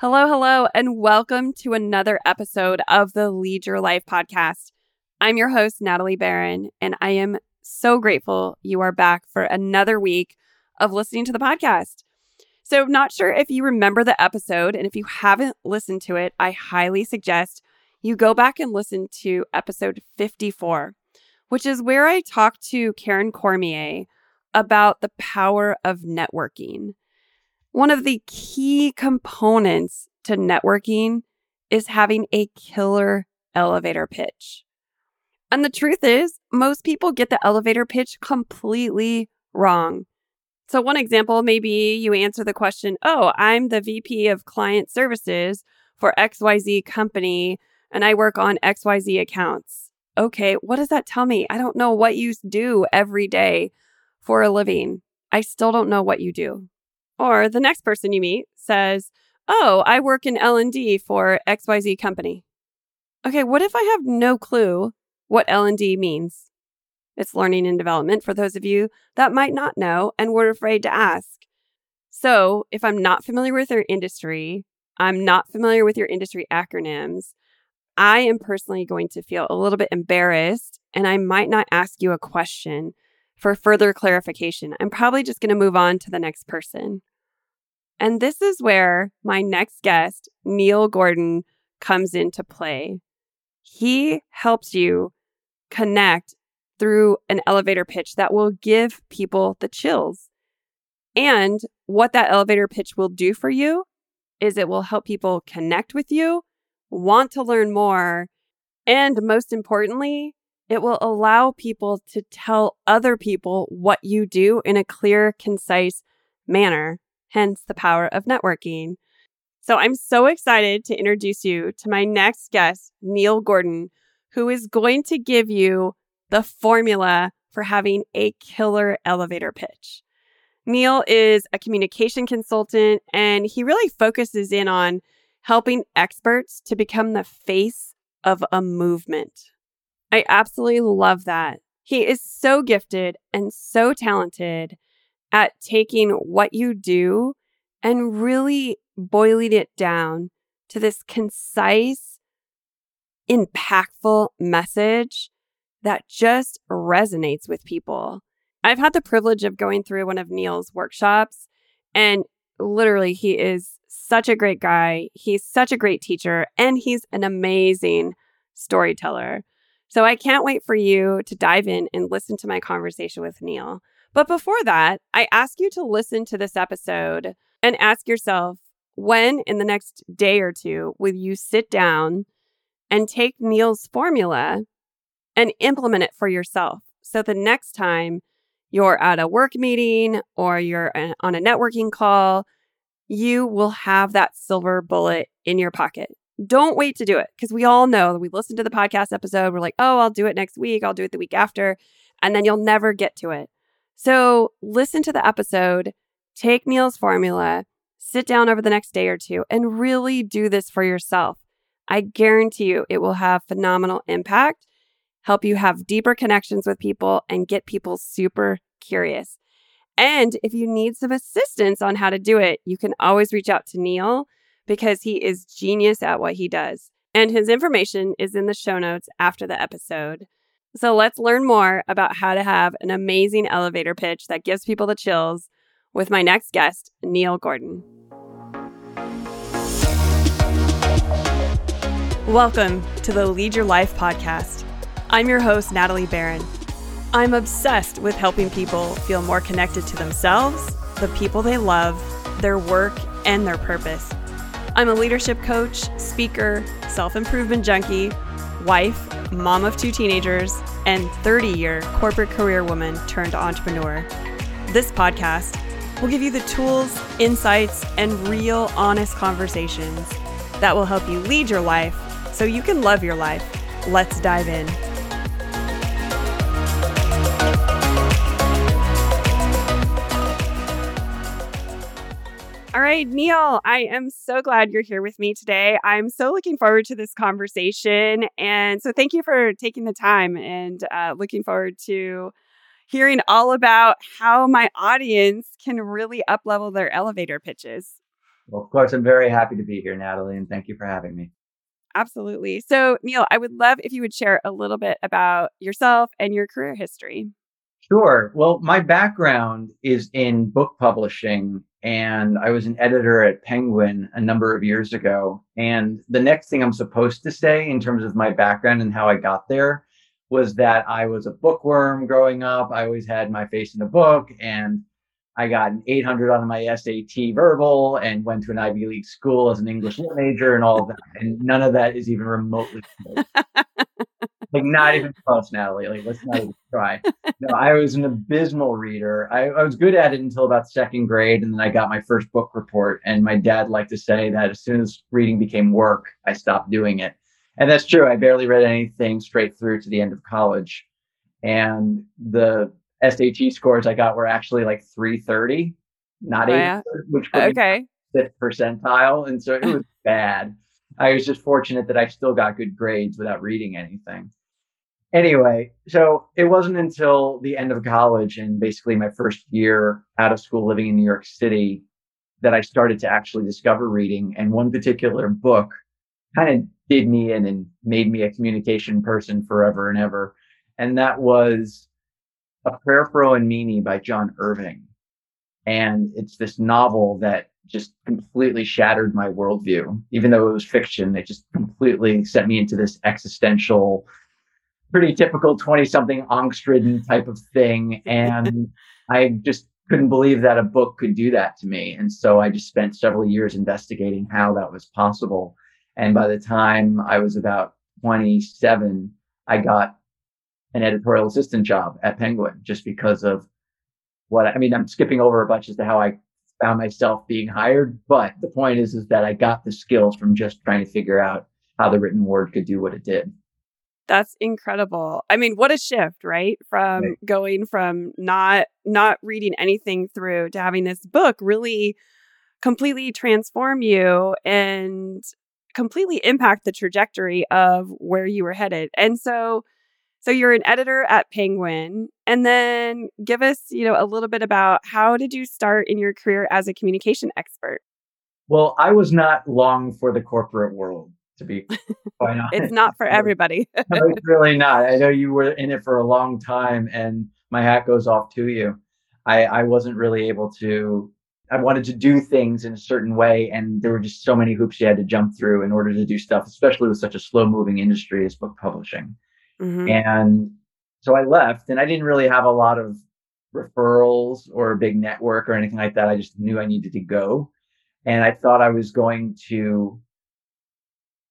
Hello, hello, and welcome to another episode of the Lead Your Life podcast. I'm your host, Natalie Barron, and I am so grateful you are back for another week of listening to the podcast. So not sure if you remember the episode, and if you haven't listened to it, I highly suggest you go back and listen to episode 54, which is where I talked to Karen Cormier about the power of networking. One of the key components to networking is having a killer elevator pitch. And the truth is, most people get the elevator pitch completely wrong. So one example may be you answer the question, oh, I'm the VP of client services for XYZ company, and I work on XYZ accounts. Okay, what does that tell me? I don't know what you do every day for a living. I still don't know what you do. Or the next person you meet says, oh, I work in L&D for XYZ company. Okay, what if I have no clue what L&D means? It's learning and development for those of you that might not know and were afraid to ask. So if I'm not familiar with your industry, I'm not familiar with your industry acronyms, I am personally going to feel a little bit embarrassed and I might not ask you a question for further clarification. I'm probably just going to move on to the next person. And this is where my next guest, Neil Gordon, comes into play. He helps you connect through an elevator pitch that will give people the chills. And what that elevator pitch will do for you is it will help people connect with you, want to learn more, and most importantly, it will allow people to tell other people what you do in a clear, concise manner, hence the power of networking. So I'm so excited to introduce you to my next guest, Neil Gordon, who is going to give you the formula for having a killer elevator pitch. Neil is a communication consultant, and he really focuses in on helping experts to become the face of a movement. I absolutely love that. He is so gifted and so talented at taking what you do and really boiling it down to this concise, impactful message that just resonates with people. I've had the privilege of going through one of Neil's workshops, and literally, he is such a great guy. He's such a great teacher, and he's an amazing storyteller. So I can't wait for you to dive in and listen to my conversation with Neil. But before that, I ask you to listen to this episode and ask yourself, when in the next day or two will you sit down and take Neil's formula and implement it for yourself? So the next time you're at a work meeting or you're on a networking call, you will have that silver bullet in your pocket. Don't wait to do it, because we all know that we listen to the podcast episode. We're like, oh, I'll do it next week. I'll do it the week after. And then you'll never get to it. So listen to the episode, take Neil's formula, sit down over the next day or two, and really do this for yourself. I guarantee you it will have phenomenal impact, help you have deeper connections with people, and get people super curious. And if you need some assistance on how to do it, you can always reach out to Neil, because he is genius at what he does. And his information is in the show notes after the episode. So let's learn more about how to have an amazing elevator pitch that gives people the chills with my next guest, Neil Gordon. Welcome to the Lead Your Life podcast. I'm your host, Natalie Barron. I'm obsessed with helping people feel more connected to themselves, the people they love, their work, and their purpose. I'm a leadership coach, speaker, self-improvement junkie, wife, mom of 2 teenagers, and 30-year corporate career woman turned entrepreneur. This podcast will give you the tools, insights, and real, honest conversations that will help you lead your life so you can love your life. Let's dive in. All right, Neil, I am so glad you're here with me today. I'm so looking forward to this conversation. And so thank you for taking the time, and looking forward to hearing all about how my audience can really up-level their elevator pitches. Well, of course, I'm very happy to be here, Natalie, and thank you for having me. Absolutely. So, Neil, I would love if you would share a little bit about yourself and your career history. Sure. Well, my background is in book publishing, and I was an editor at Penguin a number of years ago. And the next thing I'm supposed to say in terms of my background and how I got there was that I was a bookworm growing up. I always had my face in a book, and I got an 800 on my SAT verbal and went to an Ivy League school as an English lit major and all of that. And none of that is even remotely close. Like, not even close, Natalie. Like, let's not even try. No, I was an abysmal reader. I was good at it until about second grade, and then I got my first book report. And my dad liked to say that as soon as reading became work, I stopped doing it. And that's true. I barely read anything straight through to the end of college. And the SAT scores I got were actually like 330, not 800, which was fifth percentile. And so it was bad. I was just fortunate that I still got good grades without reading anything. Anyway, so it wasn't until the end of college and basically my first year out of school living in New York City that I started to actually discover reading. And one particular book kind of did me in and made me a communication person forever and ever. And that was A Prayer for Owen Meany by John Irving. And it's this novel that just completely shattered my worldview. Even though it was fiction, it just completely sent me into this existential, pretty typical 20-something angst-ridden type of thing. And I just couldn't believe that a book could do that to me. And so I just spent several years investigating how that was possible. And by the time I was about 27, I got an editorial assistant job at Penguin just because of what I'm skipping over a bunch as to how I found myself being hired. But the point is that I got the skills from just trying to figure out how the written word could do what it did. That's incredible. I mean, what a shift, right? From going from not reading anything through to having this book really completely transform you and completely impact the trajectory of where you were headed. And so you're an editor at Penguin, and then give us, a little bit about how did you start in your career as a communication expert? Well, I was not long for the corporate world, to be quite honest. It's not for everybody. No, it's really not. I know you were in it for a long time, and my hat goes off to you. I wasn't really able to. I wanted to do things in a certain way, and there were just so many hoops you had to jump through in order to do stuff, especially with such a slow-moving industry as book publishing. Mm-hmm. And so I left, and I didn't really have a lot of referrals or a big network or anything like that. I just knew I needed to go. And I thought I was going to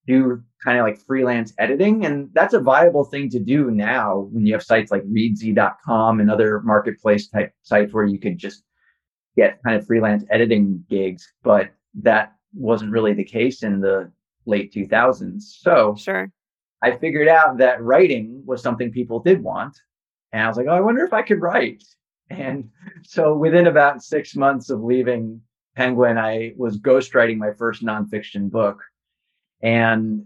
do kind of like freelance editing. And that's a viable thing to do now when you have sites like Reedsy.com and other marketplace type sites where you could just get kind of freelance editing gigs. But that wasn't really the case in the late 2000s. So sure. I figured out that writing was something people did want. And I was like, oh, I wonder if I could write. And so within about 6 months of leaving Penguin, I was ghostwriting my first nonfiction book. And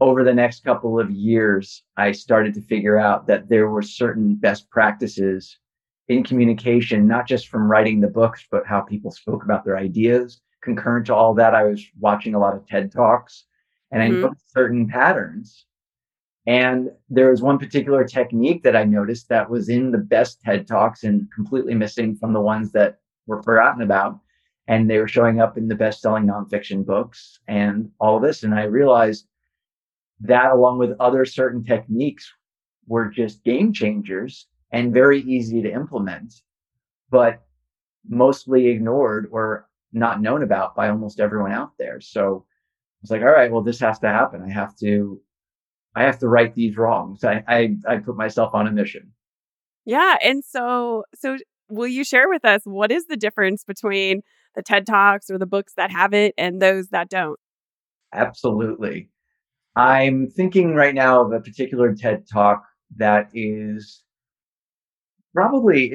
over the next couple of years, I started to figure out that there were certain best practices in communication, not just from writing the books, but how people spoke about their ideas. Concurrent to all that, I was watching a lot of TED Talks, and I noticed certain patterns. And there was one particular technique that I noticed that was in the best TED Talks and completely missing from the ones that were forgotten about. And they were showing up in the best-selling nonfiction books and all of this. And I realized that, along with other certain techniques, were just game changers and very easy to implement, but mostly ignored or not known about by almost everyone out there. So I was like, all right, well, this has to happen. I have to right these wrongs. I put myself on a mission. Yeah. And so will you share with us, what is the difference between the TED Talks or the books that have it and those that don't? Absolutely. I'm thinking right now of a particular TED Talk that is probably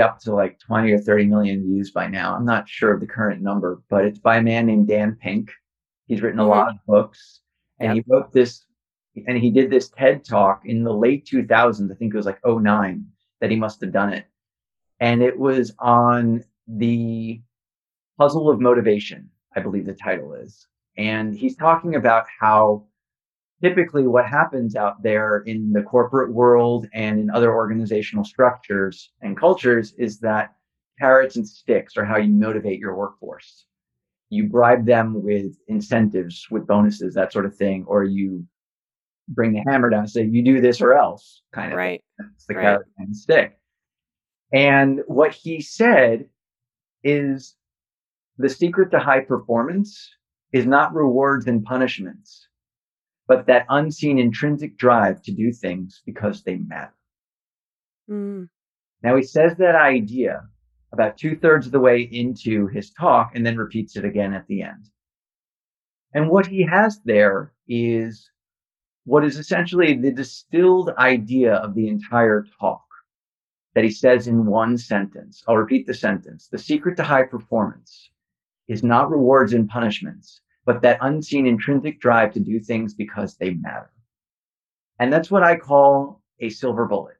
up to like 20 or 30 million views by now. I'm not sure of the current number, but it's by a man named Dan Pink. He's written a lot of books, and he wrote this. And he did this TED Talk in the late 2000s. I think it was like 2009 that he must have done it. And it was on the puzzle of motivation. I believe the title is. And he's talking about how typically what happens out there in the corporate world and in other organizational structures and cultures is that carrots and sticks are how you motivate your workforce. You bribe them with incentives, with bonuses, that sort of thing, or you bring the hammer down and say, you do this or else, kind of. Right. That's the carrot and stick. And what he said is the secret to high performance is not rewards and punishments, but that unseen intrinsic drive to do things because they matter. Mm. Now, he says that idea about 2/3 of the way into his talk and then repeats it again at the end. And what he has there is what is essentially the distilled idea of the entire talk that he says in one sentence. I'll repeat the sentence. The secret to high performance is not rewards and punishments, but that unseen intrinsic drive to do things because they matter. And that's what I call a silver bullet,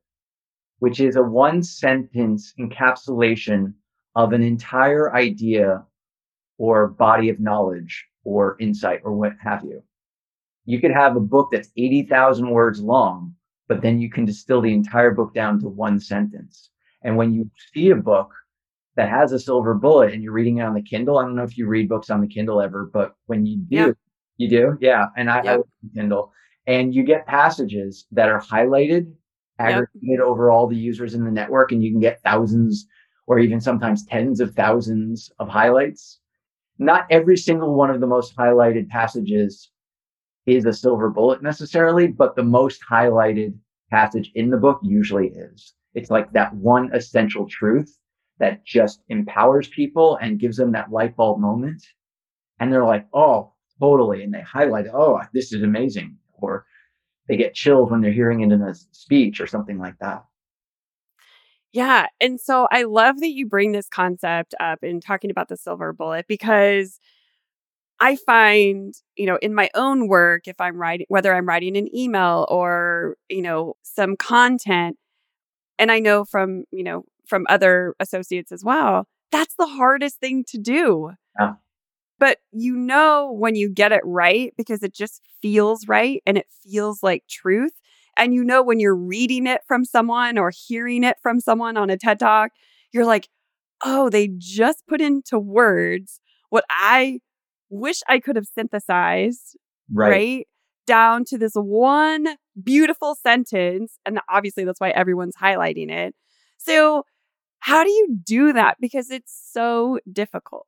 which is a one-sentence encapsulation of an entire idea or body of knowledge or insight or what have you. You could have a book that's 80,000 words long, but then you can distill the entire book down to one sentence. And when you see a book that has a silver bullet and you're reading it on the Kindle, I don't know if you read books on the Kindle ever, but when you do, you do? Yeah. And I love Kindle. And you get passages that are highlighted, aggregated over all the users in the network, and you can get thousands or even sometimes tens of thousands of highlights. Not every single one of the most highlighted passages is a silver bullet necessarily, but the most highlighted passage in the book usually is. It's like that one essential truth that just empowers people and gives them that light bulb moment. And they're like, oh, totally. And they highlight, oh, this is amazing. Or they get chilled when they're hearing it in a speech or something like that. Yeah. And so I love that you bring this concept up in talking about the silver bullet, because I find, you know, in my own work, if I'm writing, whether I'm writing an email or, you know, some content, and I know from, you know, from other associates as well, that's the hardest thing to do. Yeah. But you know when you get it right, because it just feels right and it feels like truth. And you know when you're reading it from someone or hearing it from someone on a TED Talk, you're like, oh, they just put into words what I wish I could have synthesized, right? Down to this one beautiful sentence. And obviously that's why everyone's highlighting it. So how do you do that? Because it's so difficult.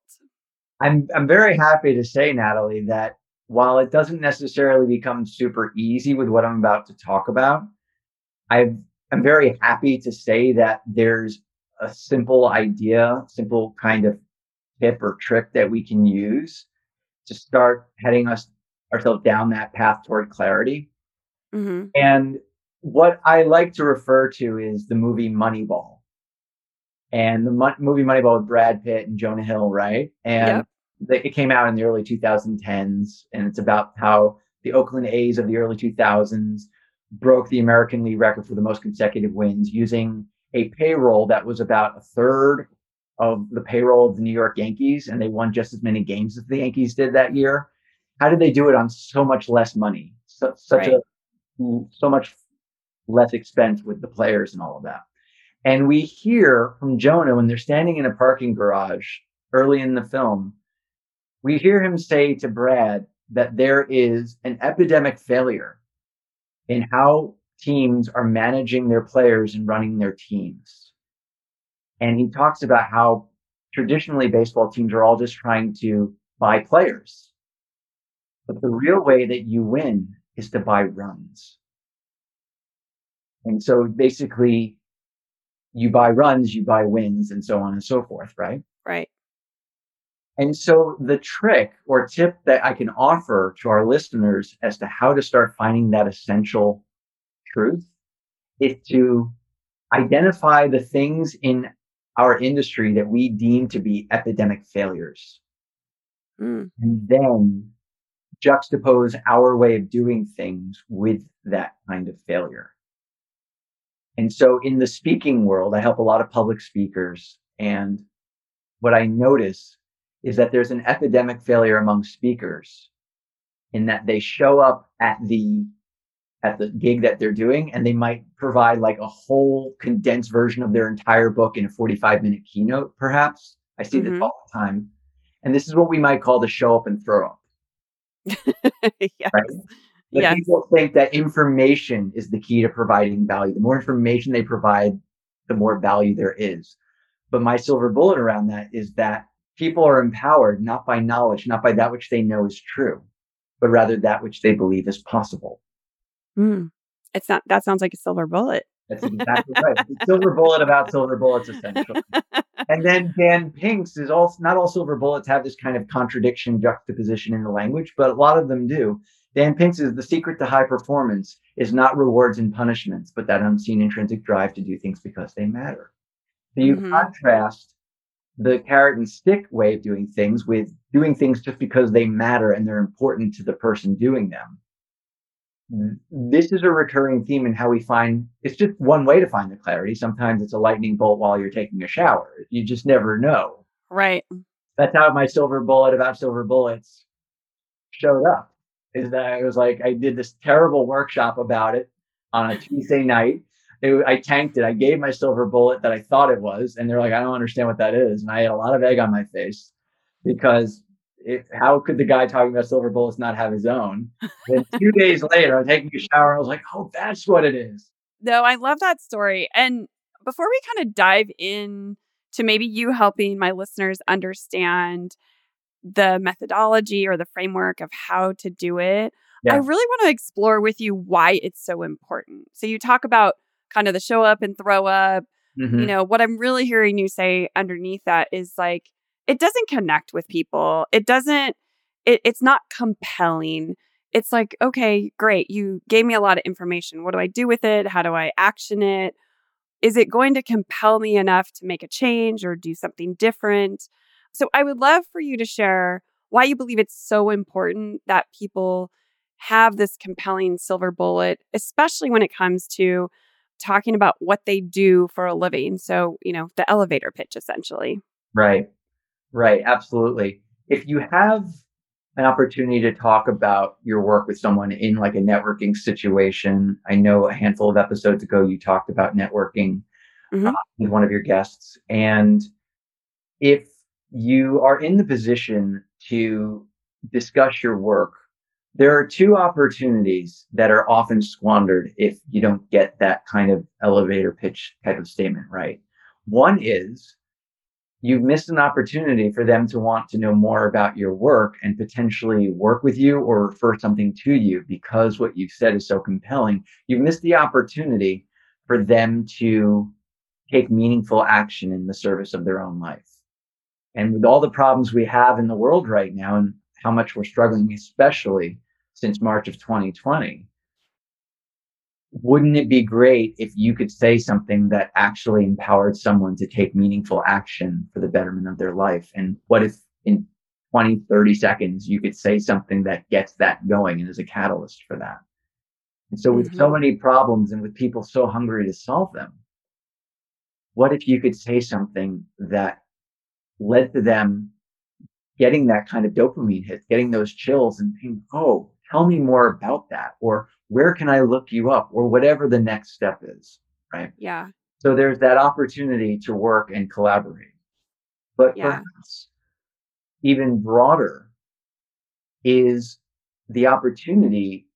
I'm very happy to say, Natalie, that while it doesn't necessarily become super easy with what I'm about to talk about, I'm very happy to say that there's a simple idea, simple kind of tip or trick that we can use to start heading ourselves down that path toward clarity. Mm-hmm. And what I like to refer to is the movie Moneyball. And the movie Moneyball with Brad Pitt and Jonah Hill, right? And it came out in the early 2010s. And it's about how the Oakland A's of the early 2000s broke the American League record for the most consecutive wins using a payroll that was about 1/3 of the payroll of the New York Yankees. And they won just as many games as the Yankees did that year. How did they do it on so much less money? So much less expense with the players and all of that. And we hear from Jonah when they're standing in a parking garage early in the film, we hear him say to Brad that there is an epidemic failure in how teams are managing their players and running their teams. And he talks about how traditionally baseball teams are all just trying to buy players. But the real way that you win is to buy runs. And so basically, you buy runs, you buy wins, and so on and so forth, right? Right. And so the trick or tip that I can offer to our listeners as to how to start finding that essential truth is to identify the things in our industry that we deem to be epidemic failures. Mm. And then juxtapose our way of doing things with that kind of failure. And so in the speaking world, I help a lot of public speakers. And what I notice is that there's an epidemic failure among speakers in that they show up at the gig that they're doing, and they might provide like a whole condensed version of their entire book in a 45-minute keynote, perhaps. I see this all the time. And this is what we might call the show up and throw up. Yes. Right? People think that information is the key to providing value. The more information they provide, the more value there is. But my silver bullet around that is that people are empowered not by knowledge, not by that which they know is true, but rather that which they believe is possible. It's not. That sounds like a silver bullet. That's exactly right. It's a silver bullet about silver bullets, essentially. And then Dan Pink's is also not all silver bullets have this kind of contradiction, juxtaposition in the language, but a lot of them do. Dan Pink's is the secret to high performance is not rewards and punishments, but that unseen intrinsic drive to do things because they matter. So you contrast the carrot and stick way of doing things with doing things just because they matter and they're important to the person doing them. This is a recurring theme in how we find, it's just one way to find the clarity. Sometimes it's a lightning bolt while you're taking a shower. You just never know. Right. That's how my silver bullet about silver bullets showed up, is that I was like, I did this terrible workshop about it on a Tuesday night. I tanked it. I gave my silver bullet that I thought it was. And they're like, I don't understand what that is. And I had a lot of egg on my face because how could the guy talking about silver bullets not have his own? Then 2 days later, I'm taking a shower. And I was like, oh, that's what it is. No, I love that story. And before we kind of dive in to maybe you helping my listeners understand the methodology or the framework of how to do it, I really want to explore with you why it's so important. So you talk about kind of the show up and throw up. You know, what I'm really hearing you say underneath that is like, it doesn't connect with people. It doesn't, it's not compelling. It's like, okay, great. You gave me a lot of information. What do I do with it? How do I action it? Is it going to compel me enough to make a change or do something different? So I would love for you to share why you believe it's so important that people have this compelling silver bullet, especially when it comes to talking about what they do for a living. So, you know, the elevator pitch, essentially. Right. Absolutely. If you have an opportunity to talk about your work with someone in like a networking situation, I know a handful of episodes ago, you talked about networking with one of your guests. And if you are in the position to discuss your work, there are two opportunities that are often squandered if you don't get that kind of elevator pitch type of statement right. One is, you've missed an opportunity for them to want to know more about your work and potentially work with you or refer something to you because what you've said is so compelling. You've missed the opportunity for them to take meaningful action in the service of their own life. And with all the problems we have in the world right now and how much we're struggling, especially since March of 2020, wouldn't it be great if you could say something that actually empowered someone to take meaningful action for the betterment of their life? And what if in 20, 30 seconds, you could say something that gets that going and is a catalyst for that? And so with so many problems and with people so hungry to solve them, what if you could say something that led to them getting that kind of dopamine hit, getting those chills and thinking, oh, tell me more about that, or where can I look you up, or whatever the next step is, right? Yeah. So there's that opportunity to work and collaborate. But perhaps even broader is the opportunity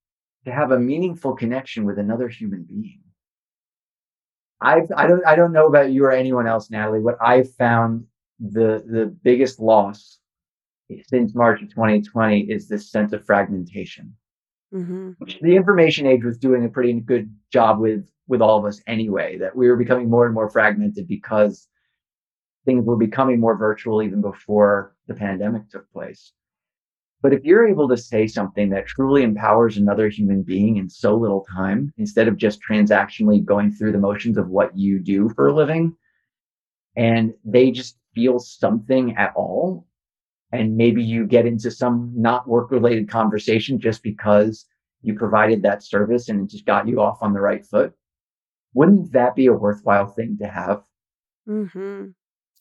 to have a meaningful connection with another human being. I don't know about you or anyone else, Natalie. What I've found the biggest loss since March of 2020 is this sense of fragmentation. Which the information age was doing a pretty good job with all of us anyway, that we were becoming more and more fragmented because things were becoming more virtual even before the pandemic took place. But if you're able to say something that truly empowers another human being in so little time, instead of just transactionally going through the motions of what you do for a living, and they just feel something at all, and maybe you get into some not work-related conversation just because you provided that service and it just got you off on the right foot. Wouldn't that be a worthwhile thing to have?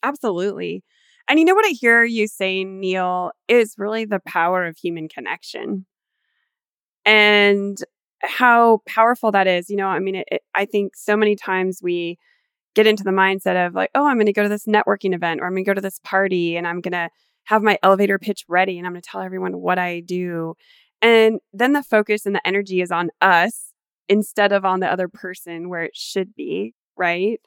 Absolutely. And you know what I hear you saying, Neil, is really the power of human connection and how powerful that is. You know, I mean, I think so many times we get into the mindset of like, oh, I'm going to go to this networking event, or I'm going to go to this party, and I'm going to have my elevator pitch ready, and I'm going to tell everyone what I do. And then the focus and the energy is on us instead of on the other person where it should be, right?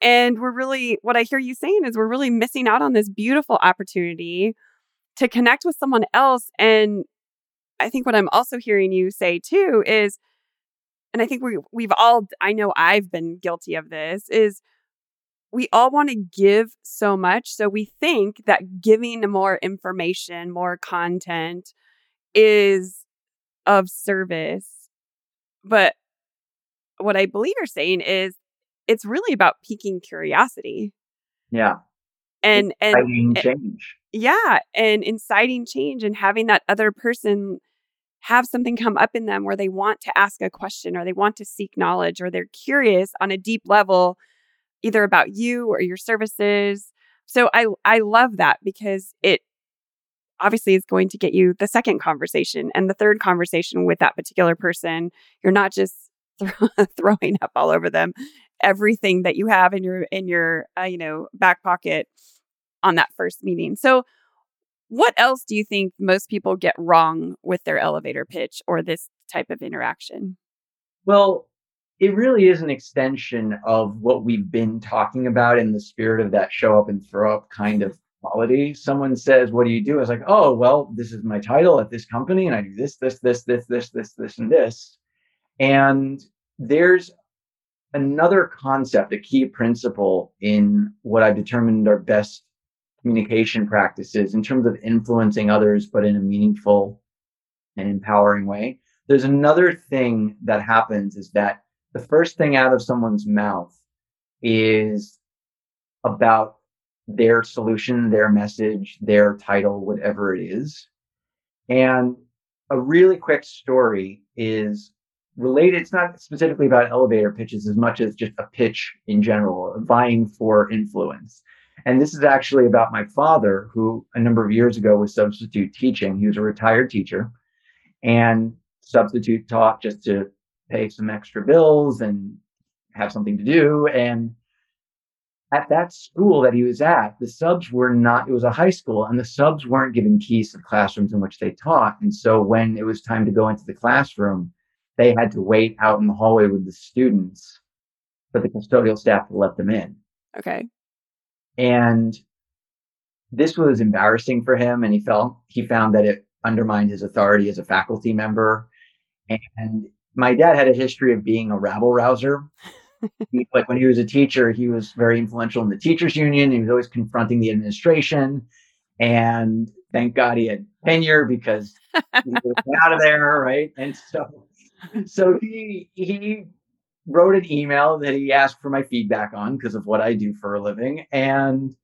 And we're really, what I hear you saying is we're really missing out on this beautiful opportunity to connect with someone else. And I think what I'm also hearing you say too is, and I think we've all, I know I've been guilty of this, is we all want to give so much. So we think that giving more information, more content is of service. But what I believe you're saying is it's really about piquing curiosity. Yeah. And inciting change. Yeah. And inciting change and having that other person have something come up in them where they want to ask a question, or they want to seek knowledge, or they're curious on a deep level, either about you or your services. So I love that, because it obviously is going to get you the second conversation and the third conversation with that particular person. You're not just throwing up all over them everything that you have in your back pocket on that first meeting. So what else do you think most people get wrong with their elevator pitch or this type of interaction? Well, it really is an extension of what we've been talking about in the spirit of that show up and throw up kind of quality. Someone says, what do you do? It's like, oh, well, this is my title at this company, and I do this, this, this. And there's another concept, a key principle in what I've determined are best communication practices in terms of influencing others, but in a meaningful and empowering way. There's another thing that happens is that the first thing out of someone's mouth is about their solution, their message, their title, whatever it is. And a really quick story is related. It's not specifically about elevator pitches as much as just a pitch in general, vying for influence. And this is actually about my father, who a number of years ago was substitute teaching. He was a retired teacher and substitute taught just to pay some extra bills and have something to do. And at that school that he was at, the subs were not, it was a high school, and the subs weren't given keys to the classrooms in which they taught. And so when it was time to go into the classroom, they had to wait out in the hallway with the students for the custodial staff to let them in. Okay. And this was embarrassing for him, and he found that it undermined his authority as a faculty member. And my dad had a history of being a rabble rouser. Like when he was a teacher, he was very influential in the teachers union. He was always confronting the administration, and thank God he had tenure, because he was out of there, right? And so he wrote an email that he asked for my feedback on because of what I do for a living. And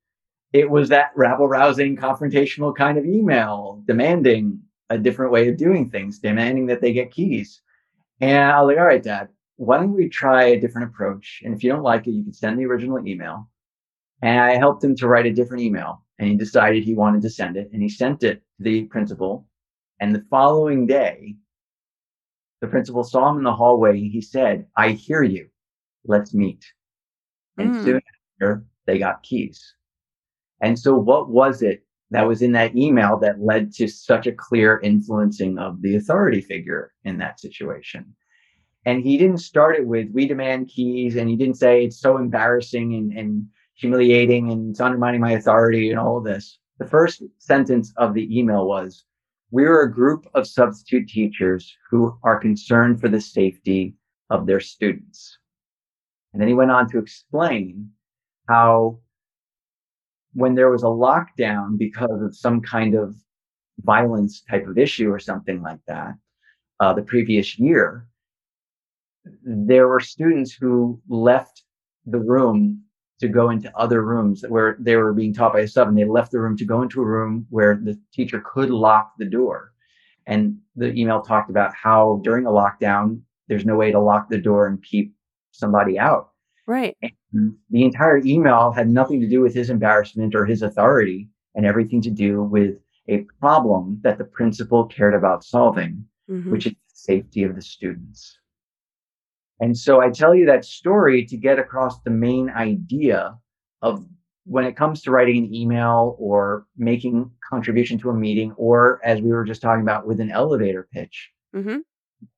it was that rabble-rousing, confrontational kind of email demanding a different way of doing things, demanding that they get keys. And I was like, all right, Dad, why don't we try a different approach? And if you don't like it, you can send the original email. And I helped him to write a different email, and he decided he wanted to send it. And he sent it to the principal. And the following day, the principal saw him in the hallway. He said, I hear you. Let's meet. And soon after, they got keys. And so what was it that was in that email that led to such a clear influencing of the authority figure in that situation? And he didn't start it with, we demand keys. And he didn't say, it's so embarrassing and humiliating, and it's undermining my authority and all of this. The first sentence of the email was, we're a group of substitute teachers who are concerned for the safety of their students. And then he went on to explain how when there was a lockdown because of some kind of violence type of issue or something like that, the previous year, there were students who left the room to go into other rooms where they were being taught by a sub, and they left the room to go into a room where the teacher could lock the door. And the email talked about how during a lockdown, there's no way to lock the door and keep somebody out. Right. And the entire email had nothing to do with his embarrassment or his authority. and everything to do with a problem that the principal cared about solving, mm-hmm. which is the safety of the students. And so I tell you that story to get across the main idea of when it comes to writing an email or making contribution to a meeting, or as we were just talking about with an elevator pitch, mm-hmm.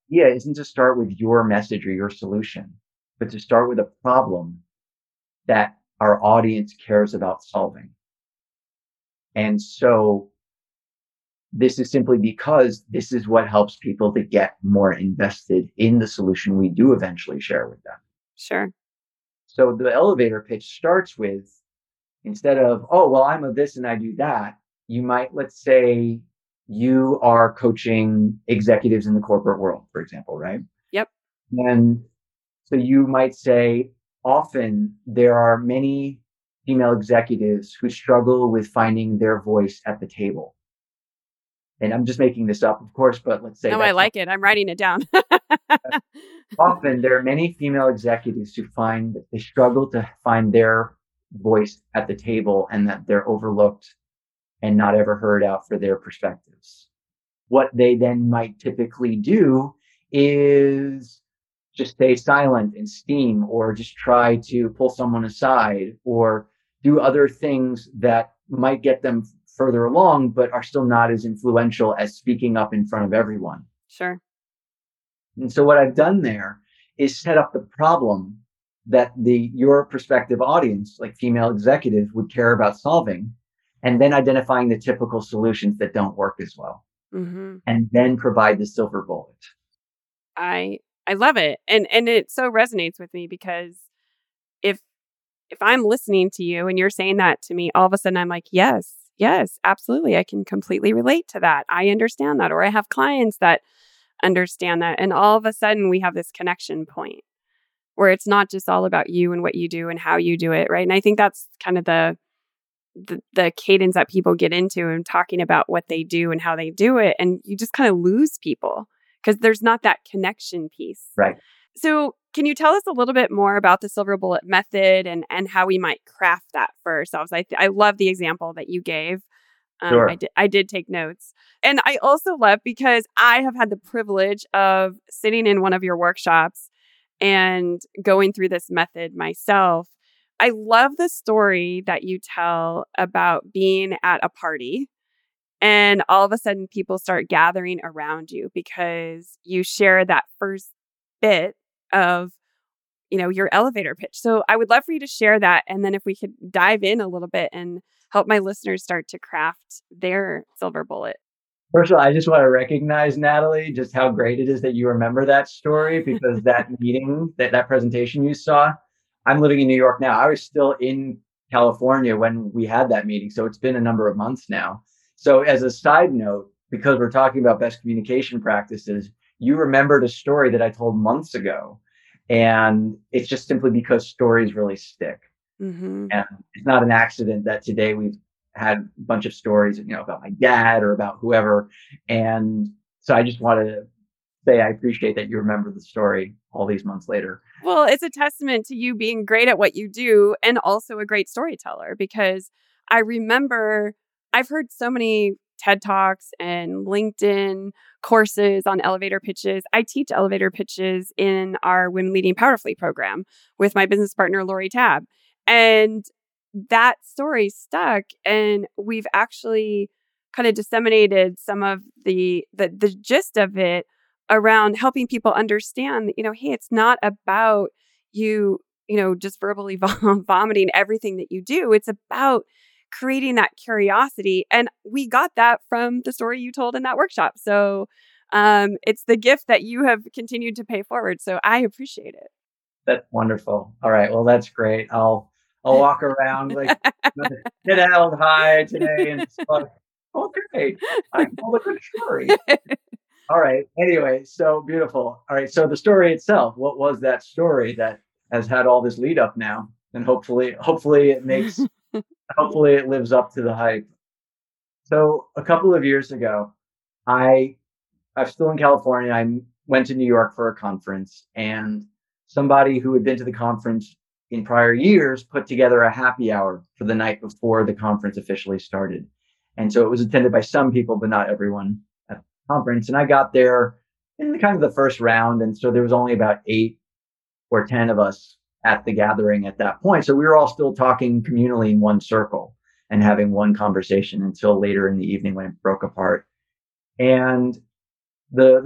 yeah, isn't to start with your message or your solution, but to start with a problem that our audience cares about solving. And so this is simply because this is what helps people to get more invested in the solution we do eventually share with them. Sure. So the elevator pitch starts with, instead of, oh, well, I'm a this and I do that, you might, let's say you are coaching executives in the corporate world, for example, right? Yep. And so you might say, often there are many female executives who struggle with finding their voice at the table. And I'm just making this up, of course, but let's say... No, I like it. I'm writing it down. Often there are many female executives who find that they struggle to find their voice at the table and that they're overlooked and not ever heard out for their perspectives. What they then might typically do is just stay silent and steam, or just try to pull someone aside, or do other things that might get them further along, but are still not as influential as speaking up in front of everyone. Sure. And so what I've done there is set up the problem that your prospective audience, like female executives, would care about solving, and then identifying the typical solutions that don't work as well, mm-hmm. and then provide the silver bullet. I love it. And it so resonates with me, because if I'm listening to you and you're saying that to me, all of a sudden I'm like, yes, absolutely. I can completely relate to that. I understand that. Or I have clients that understand that. And all of a sudden we have this connection point where it's not just all about you and what you do and how you do it. Right. And I think that's kind of the cadence that people get into and talking about what they do and how they do it. And you just kind of lose people, because there's not that connection piece. Right. So can you tell us a little bit more about the silver bullet method and how we might craft that for ourselves? I love the example that you gave. Sure. I did take notes. And I also love, because I have had the privilege of sitting in one of your workshops and going through this method myself. I love the story that you tell about being at a party, and all of a sudden people start gathering around you because you share that first bit of, you know, your elevator pitch. So I would love for you to share that. And then if we could dive in a little bit and help my listeners start to craft their silver bullet. First of all, I just want to recognize, Natalie, just how great it is that you remember that story, because that meeting, that presentation you saw, I'm living in New York now. I was still in California when we had that meeting. So it's been a number of months now. So as a side note, because we're talking about best communication practices, you remembered a story that I told months ago. And it's just simply because stories really stick. Mm-hmm. And it's not an accident that today we've had a bunch of stories, you know, about my dad or about whoever. And so I just want to say I appreciate that you remember the story all these months later. Well, it's a testament to you being great at what you do and also a great storyteller, because I remember... I've heard so many TED Talks and LinkedIn courses on elevator pitches. I teach elevator pitches in our Women Leading Powerfully program with my business partner, Lori Tabb. And that story stuck. And we've actually kind of disseminated some of the gist of it around helping people understand, you know, hey, it's not about you just verbally vomiting everything that you do. It's about creating that curiosity. And we got that from the story you told in that workshop. So it's the gift that you have continued to pay forward. So I appreciate it. That's wonderful. All right. Well, that's great. I'll walk around like get held high today and just like, okay, I told a good story. All right. Anyway, so beautiful. All right. So the story itself, what was that story that has had all this lead up now? And hopefully it makes hopefully it lives up to the hype. So a couple of years ago, I'm still in California. I went to New York for a conference, and somebody who had been to the conference in prior years, put together a happy hour for the night before the conference officially started. And so it was attended by some people, but not everyone at the conference. And I got there in the kind of the first round. And so there was only about 8 or 10 of us at the gathering at that point. So we were all still talking communally in one circle and having one conversation until later in the evening when it broke apart. And the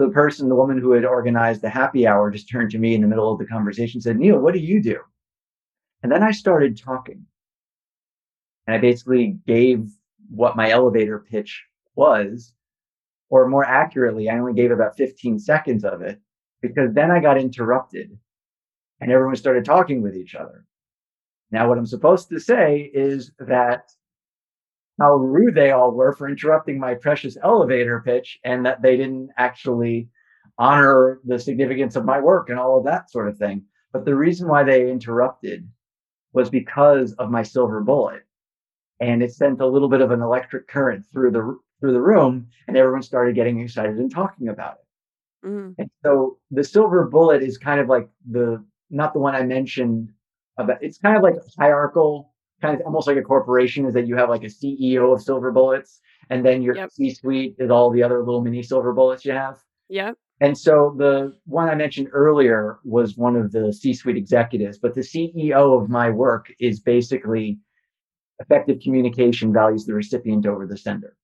woman who had organized the happy hour just turned to me in the middle of the conversation and said, "Neil, what do you do?" And then I started talking. And I basically gave what my elevator pitch was, or more accurately, I only gave about 15 seconds of it, because then I got interrupted and everyone started talking with each other. Now, what I'm supposed to say is that how rude they all were for interrupting my precious elevator pitch, and that they didn't actually honor the significance of my work and all of that sort of thing. But the reason why they interrupted was because of my silver bullet. And it sent a little bit of an electric current through the room, and everyone started getting excited and talking about it. Mm. And so the silver bullet is kind of like not the one I mentioned about. It's kind of like hierarchical, kind of almost like a corporation, is that you have like a CEO of silver bullets, and then your C-suite is all the other little mini silver bullets you have. Yeah. And so the one I mentioned earlier was one of the C-suite executives, but the CEO of my work is basically effective communication values the recipient over the sender.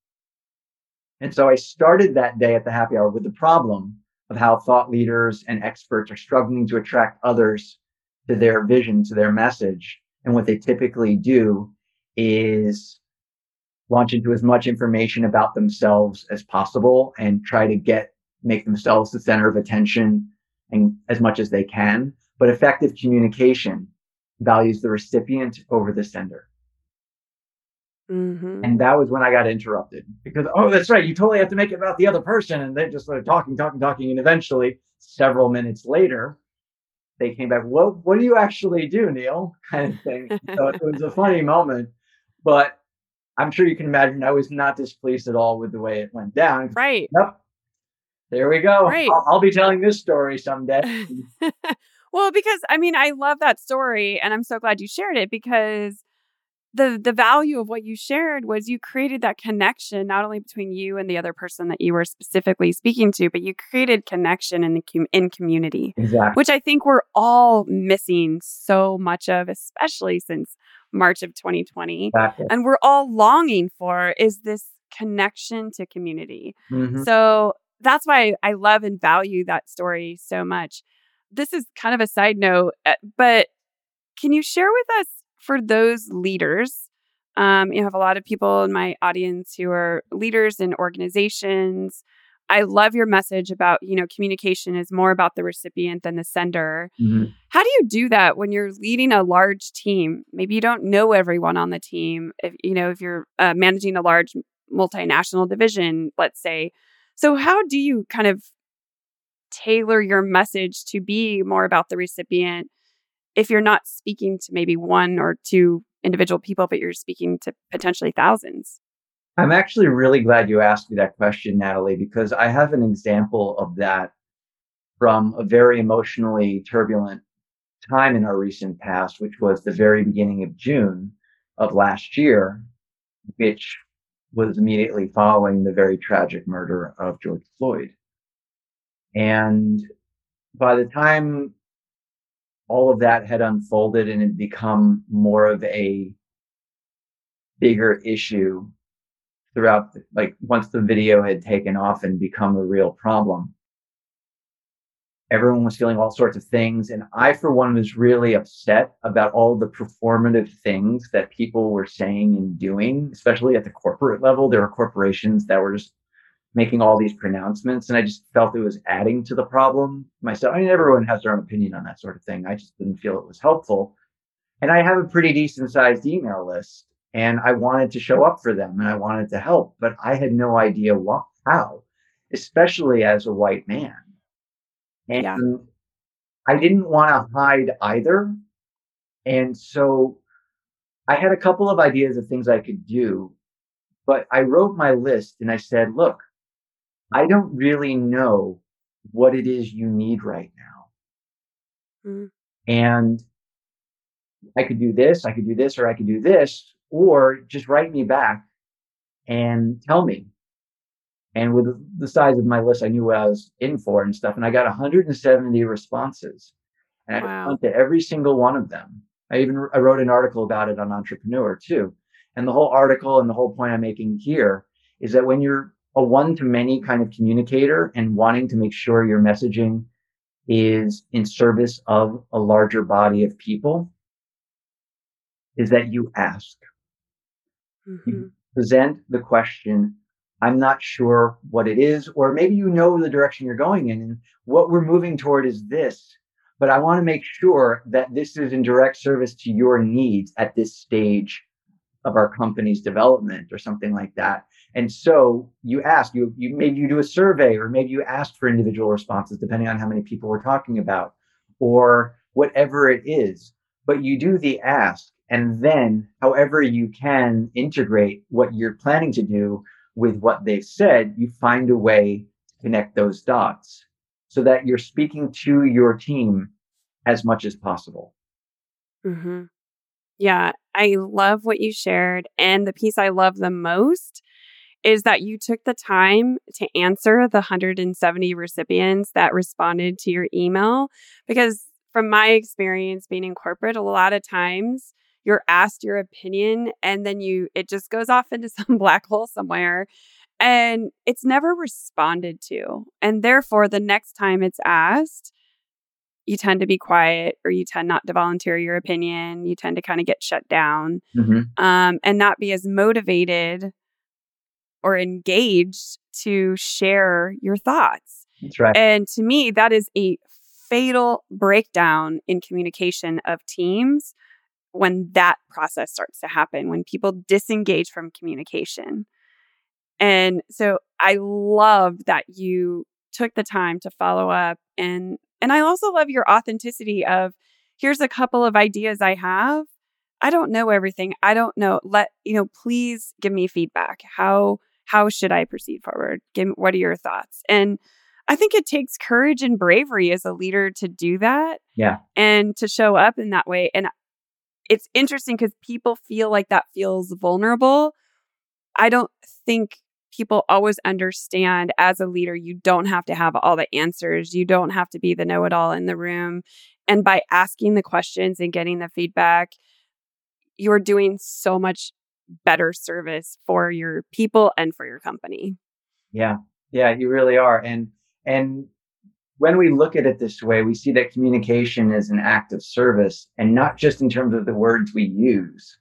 And so I started that day at the happy hour with the problem of how thought leaders and experts are struggling to attract others to their vision, to their message. And what they typically do is launch into as much information about themselves as possible and try to make themselves the center of attention and as much as they can. But effective communication values the recipient over the sender. Mm-hmm. And that was when I got interrupted, because, oh, that's right, you totally have to make it about the other person. And they just started talking. And eventually, several minutes later, they came back, "Well, what do you actually do, Neil?" kind of thing. So it was a funny moment, but I'm sure you can imagine I was not displeased at all with the way it went down. Right. Nope. There we go. Right. I'll be telling this story someday. Well, because I love that story, and I'm so glad you shared it, because the value of what you shared was you created that connection, not only between you and the other person that you were specifically speaking to, but you created connection in the community, exactly, which I think we're all missing so much of, especially since March of 2020. Exactly. And we're all longing for is this connection to community. Mm-hmm. So that's why I love and value that story so much. This is kind of a side note, but can you share with us, for those leaders, you have a lot of people in my audience who are leaders in organizations. I love your message about, communication is more about the recipient than the sender. Mm-hmm. How do you do that when you're leading a large team? Maybe you don't know everyone on the team, if you're managing a large multinational division, let's say. So how do you kind of tailor your message to be more about the recipient if you're not speaking to maybe one or two individual people, but you're speaking to potentially thousands? I'm actually really glad you asked me that question, Natalie, because I have an example of that from a very emotionally turbulent time in our recent past, which was the very beginning of June of last year, which was immediately following the very tragic murder of George Floyd. And by the time all of that had unfolded and had become more of a bigger issue throughout, once the video had taken off and become a real problem, everyone was feeling all sorts of things. And I, for one, was really upset about all the performative things that people were saying and doing, especially at the corporate level. There were corporations that were just making all these pronouncements, and I just felt it was adding to the problem myself. Everyone has their own opinion on that sort of thing. I just didn't feel it was helpful. And I have a pretty decent sized email list, and I wanted to show up for them and I wanted to help, but I had no idea how, especially as a white man. And yeah, I didn't want to hide either. And so I had a couple of ideas of things I could do, but I wrote my list and I said, look, I don't really know what it is you need right now. Mm-hmm. And I could do this, or I could do this, or just write me back and tell me. And with the size of my list, I knew what I was in for and stuff. And I got 170 responses. And wow. I went to every single one of them. I wrote an article about it on Entrepreneur too. And the whole article and the whole point I'm making here is that when you're a one-to-many kind of communicator and wanting to make sure your messaging is in service of a larger body of people, is that you ask. Mm-hmm. You present the question, I'm not sure what it is, or maybe you know the direction you're going in, and what we're moving toward is this, but I want to make sure that this is in direct service to your needs at this stage of our company's development or something like that. And so you ask, you maybe you do a survey, or maybe you ask for individual responses, depending on how many people we're talking about, or whatever it is. But you do the ask, and then however you can integrate what you're planning to do with what they've said, you find a way to connect those dots so that you're speaking to your team as much as possible. Mm-hmm. Yeah, I love what you shared. And the piece I love the most is that you took the time to answer the 170 recipients that responded to your email. Because from my experience being in corporate, a lot of times you're asked your opinion and then it just goes off into some black hole somewhere and it's never responded to. And therefore, the next time it's asked, you tend to be quiet, or you tend not to volunteer your opinion. You tend to kind of get shut down, mm-hmm. And not be as motivated or engaged to share your thoughts. That's right. And to me, that is a fatal breakdown in communication of teams when that process starts to happen, when people disengage from communication. And so I love that you took the time to follow up. And I also love your authenticity of, here's a couple of ideas I have. I don't know everything. I don't know. Please give me feedback. How should I proceed forward? What are your thoughts? And I think it takes courage and bravery as a leader to do that. Yeah. And to show up in that way. And it's interesting because people feel like that feels vulnerable. I don't think people always understand as a leader, you don't have to have all the answers. You don't have to be the know-it-all in the room. And by asking the questions and getting the feedback, you're doing so much better service for your people and for your company. Yeah. Yeah, you really are. And when we look at it this way, we see that communication is an act of service, and not just in terms of the words we use,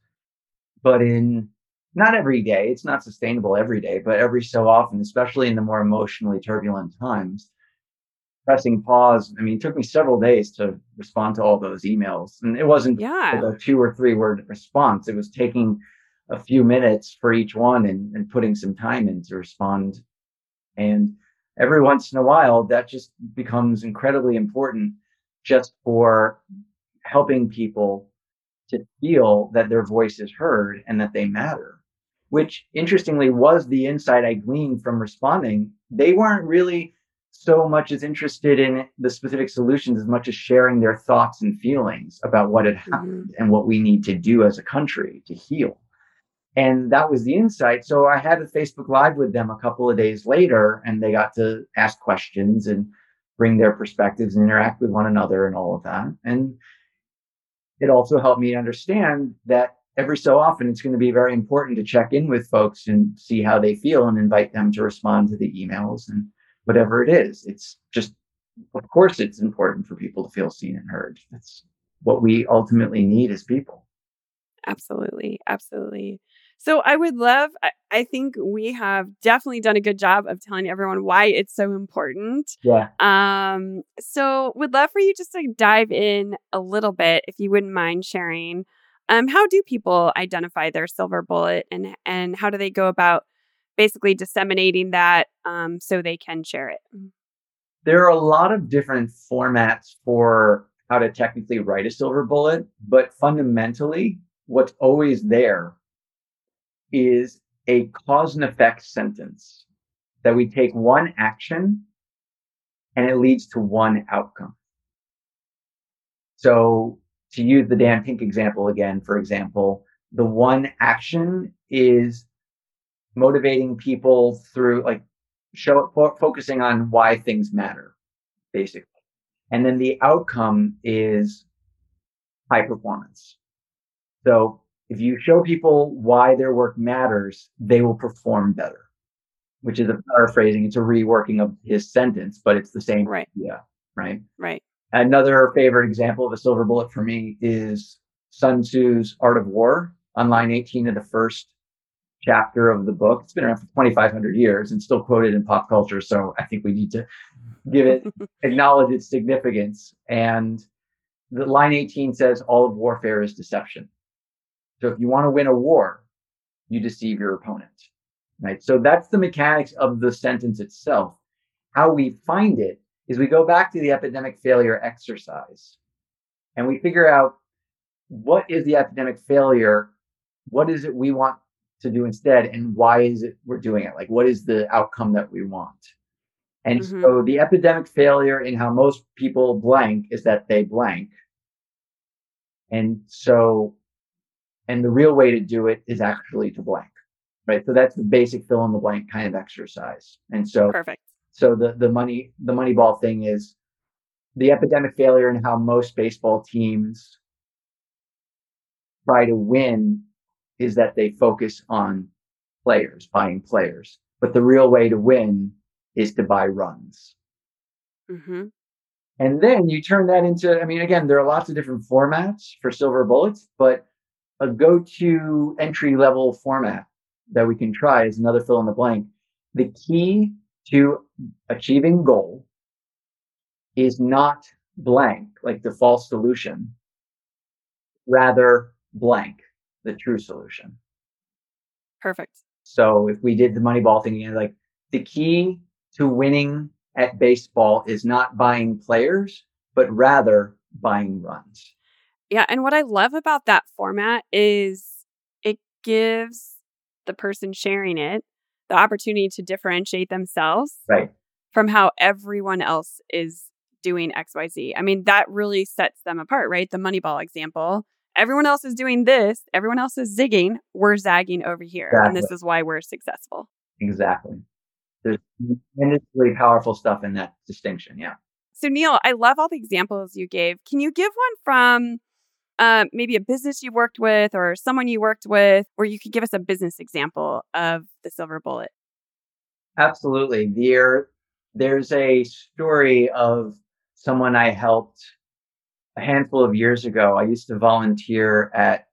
but in not every day. It's not sustainable every day, but every so often, especially in the more emotionally turbulent times, pressing pause. I mean, it took me several days to respond to all those emails. And it wasn't a 2 or 3 word response. It was taking a few minutes for each one and putting some time in to respond. And every once in a while, that just becomes incredibly important just for helping people to feel that their voice is heard and that they matter, which interestingly was the insight I gleaned from responding. They weren't really so much as interested in the specific solutions as much as sharing their thoughts and feelings about what had happened and what we need to do as a country to heal. And that was the insight. So I had a Facebook Live with them a couple of days later, and they got to ask questions and bring their perspectives and interact with one another and all of that. And it also helped me understand that every so often it's going to be very important to check in with folks and see how they feel and invite them to respond to the emails and whatever it is. It's just, of course, it's important for people to feel seen and heard. That's what we ultimately need as people. Absolutely. Absolutely. So I think we have definitely done a good job of telling everyone why it's so important. Yeah. So would love for you just to dive in a little bit, if you wouldn't mind sharing, how do people identify their silver bullet, and how do they go about basically disseminating that so they can share it? There are a lot of different formats for how to technically write a silver bullet, but fundamentally, what's always there is a cause and effect sentence that we take one action and it leads to one outcome. So to use the Dan Pink example again, for example, the one action is motivating people through like focusing on why things matter, basically. And then the outcome is high performance. So if you show people why their work matters, they will perform better, which is a paraphrasing. It's a reworking of his sentence, but it's the same idea, right? Right. Another favorite example of a silver bullet for me is Sun Tzu's Art of War on line 18 of the first chapter of the book. It's been around for 2,500 years and still quoted in pop culture. So I think we need to give it, acknowledge its significance. And the line 18 says, all of warfare is deception. So if you want to win a war, you deceive your opponent, right? So that's the mechanics of the sentence itself. How we find it is we go back to the epidemic failure exercise and we figure out what is the epidemic failure? What is it we want to do instead? And why is it we're doing it? Like, what is the outcome that we want? And so the epidemic failure in how most people blank is that they blank. And so, and the real way to do it is actually to blank, right? So that's the basic fill in the blank kind of exercise. And so, so the Moneyball thing is the epidemic failure in how most baseball teams try to win is that they focus on players, buying players. But the real way to win is to buy runs. And then you turn that into, I mean, again, there are lots of different formats for silver bullets, but a go-to entry-level format that we can try is another fill in the blank. The key to achieving goal is not blank, like the false solution, rather blank, the true solution. Perfect. So if we did the Moneyball thing, you know, like the key to winning at baseball is not buying players, but rather buying runs. Yeah. And what I love about that format is it gives the person sharing it the opportunity to differentiate themselves from how everyone else is doing XYZ. I mean, that really sets them apart, right? The Moneyball example. Everyone else is doing this. Everyone else is zigging. We're zagging over here. Exactly. And this is why we're successful. Exactly. There's tremendously powerful stuff in that distinction. Yeah. So Neil, I love all the examples you gave. Can you give one from maybe a business you worked with or someone you worked with, or you could give us a business example of the silver bullet? Absolutely. There's a story of someone I helped a handful of years ago. I used to volunteer at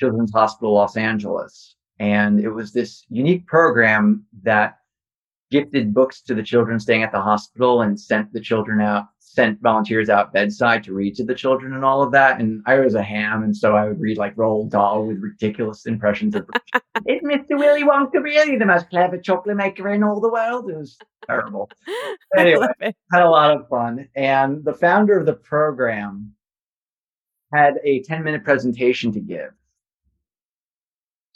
Children's Hospital Los Angeles, and it was this unique program that gifted books to the children staying at the hospital and sent the children out, sent volunteers out bedside to read to the children and all of that. And I was a ham, and so I would read like Roald Dahl with ridiculous impressions of is Mr. Willy Wonka really the most clever chocolate maker in all the world? It was terrible. Anyway, had a lot of fun. And the founder of the program had a 10-minute presentation to give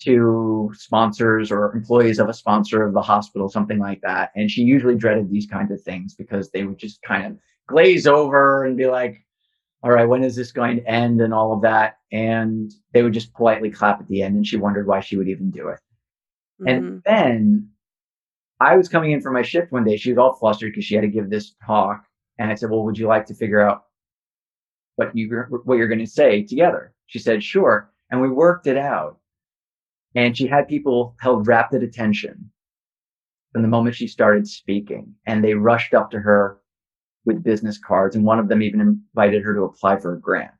to sponsors or employees of a sponsor of the hospital, something like that. And she usually dreaded these kinds of things because they would just kind of glaze over and be like, all right, when is this going to end and all of that? And they would just politely clap at the end. And she wondered why she would even do it. And then I was coming in for my shift one day. She was all flustered because she had to give this talk. And I said, well, would you like to figure out what you're going to say together? She said, sure. And we worked it out. And she had people held rapid attention from the moment she started speaking. And they rushed up to her with business cards. And one of them even invited her to apply for a grant.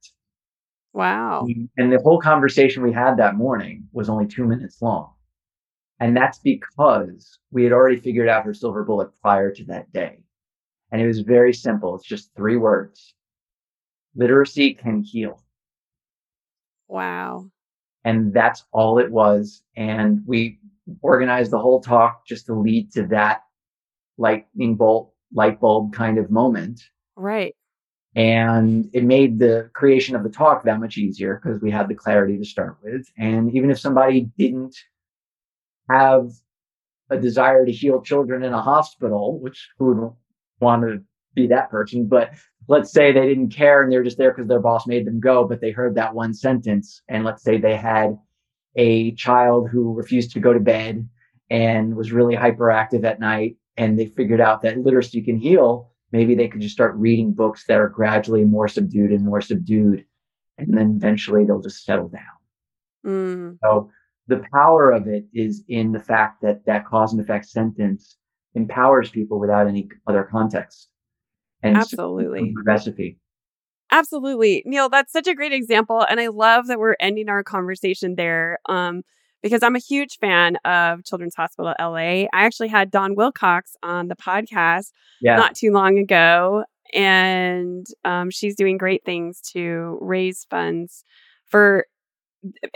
Wow. And the whole conversation we had that morning was only 2 minutes long. And that's because we had already figured out her silver bullet prior to that day. And it was very simple. It's just 3 words. Literacy can heal. Wow. And that's all it was. And we organized the whole talk just to lead to that lightning bolt, light bulb kind of moment. Right. And it made the creation of the talk that much easier because we had the clarity to start with. And even if somebody didn't have a desire to heal children in a hospital, which who would want to be that person, but let's say they didn't care and they're just there because their boss made them go, but they heard that one sentence. And let's say they had a child who refused to go to bed and was really hyperactive at night, and they figured out that literacy can heal. Maybe they could just start reading books that are gradually more subdued, and then eventually they'll just settle down. So the power of it is in the fact that that cause and effect sentence empowers people without any other context. And absolutely. Recipe. Absolutely. Neil, that's such a great example. And I love that we're ending our conversation there because I'm a huge fan of Children's Hospital LA. I actually had Dawn Wilcox on the podcast not too long ago, and she's doing great things to raise funds for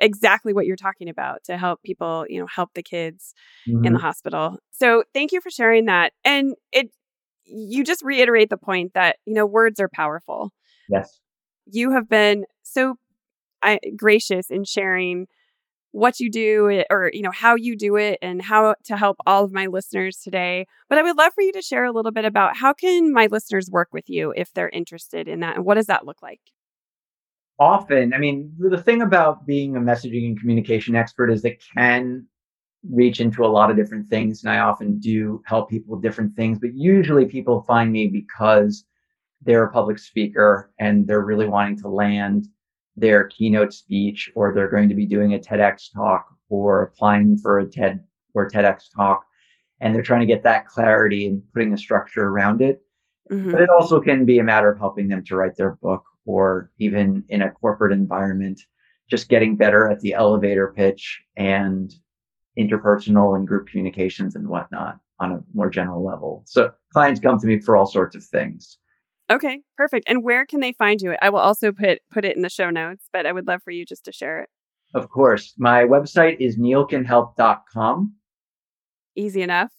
exactly what you're talking about, to help people, you know, help the kids in the hospital. So thank you for sharing that. And you just reiterate the point that, you know, words are powerful. Yes. You have been so gracious in sharing what you do, or, you know, how you do it and how to help all of my listeners today. But I would love for you to share a little bit about how can my listeners work with you if they're interested in that, and what does that look like? Often, I mean, the thing about being a messaging and communication expert is that can reach into a lot of different things. And I often do help people with different things, but usually people find me because they're a public speaker and they're really wanting to land their keynote speech, or they're going to be doing a TEDx talk or applying for a TED or TEDx talk. And they're trying to get that clarity and putting a structure around it. Mm-hmm. But it also can be a matter of helping them to write their book, or even in a corporate environment, just getting better at the elevator pitch and interpersonal and group communications and whatnot on a more general level. So clients come to me for all sorts of things. Okay, perfect. And where can they find you? I will also put it in the show notes, but I would love for you just to share it. Of course. My website is neilcanhelp.com. Easy enough.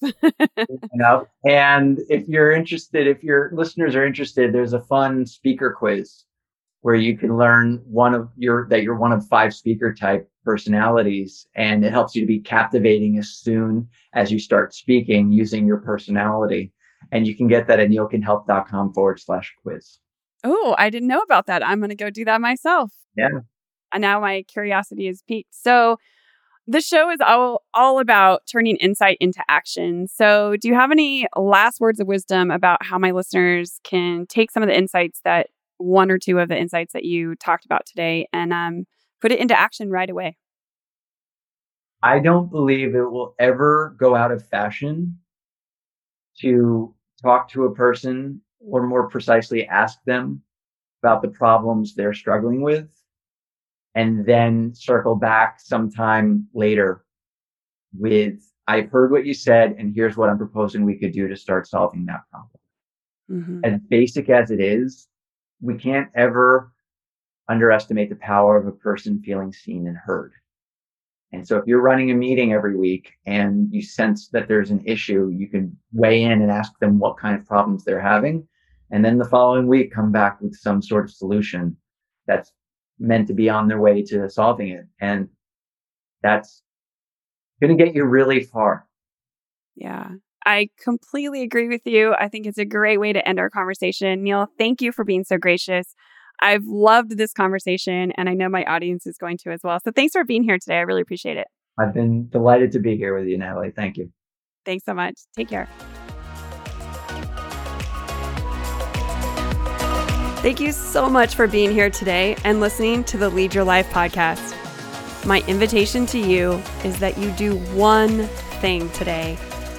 And if you're interested, if your listeners are interested, there's a fun speaker quiz where you can learn that you're one of five speaker type personalities, and it helps you to be captivating as soon as you start speaking using your personality. And you can get that at neilcanhelp.com/quiz. Oh, I didn't know about that. I'm going to go do that myself. Yeah. And now my curiosity is piqued. So the show is all about turning insight into action. So do you have any last words of wisdom about how my listeners can take some of the insights that one or two of the insights that you talked about today and put it into action right away? I don't believe it will ever go out of fashion to talk to a person, or more precisely ask them about the problems they're struggling with, and then circle back sometime later with, I've heard what you said, and here's what I'm proposing we could do to start solving that problem. Mm-hmm. As basic as it is, we can't ever underestimate the power of a person feeling seen and heard. And so if you're running a meeting every week and you sense that there's an issue, you can weigh in and ask them what kind of problems they're having. And then the following week, come back with some sort of solution that's meant to be on their way to solving it. And that's going to get you really far. Yeah, I completely agree with you. I think it's a great way to end our conversation. Neil, thank you for being so gracious. I've loved this conversation, and I know my audience is going to as well. So thanks for being here today. I really appreciate it. I've been delighted to be here with you, Natalie. Thank you. Thanks so much. Take care. Thank you so much for being here today and listening to the Lead Your Life podcast. My invitation to you is that you do one thing today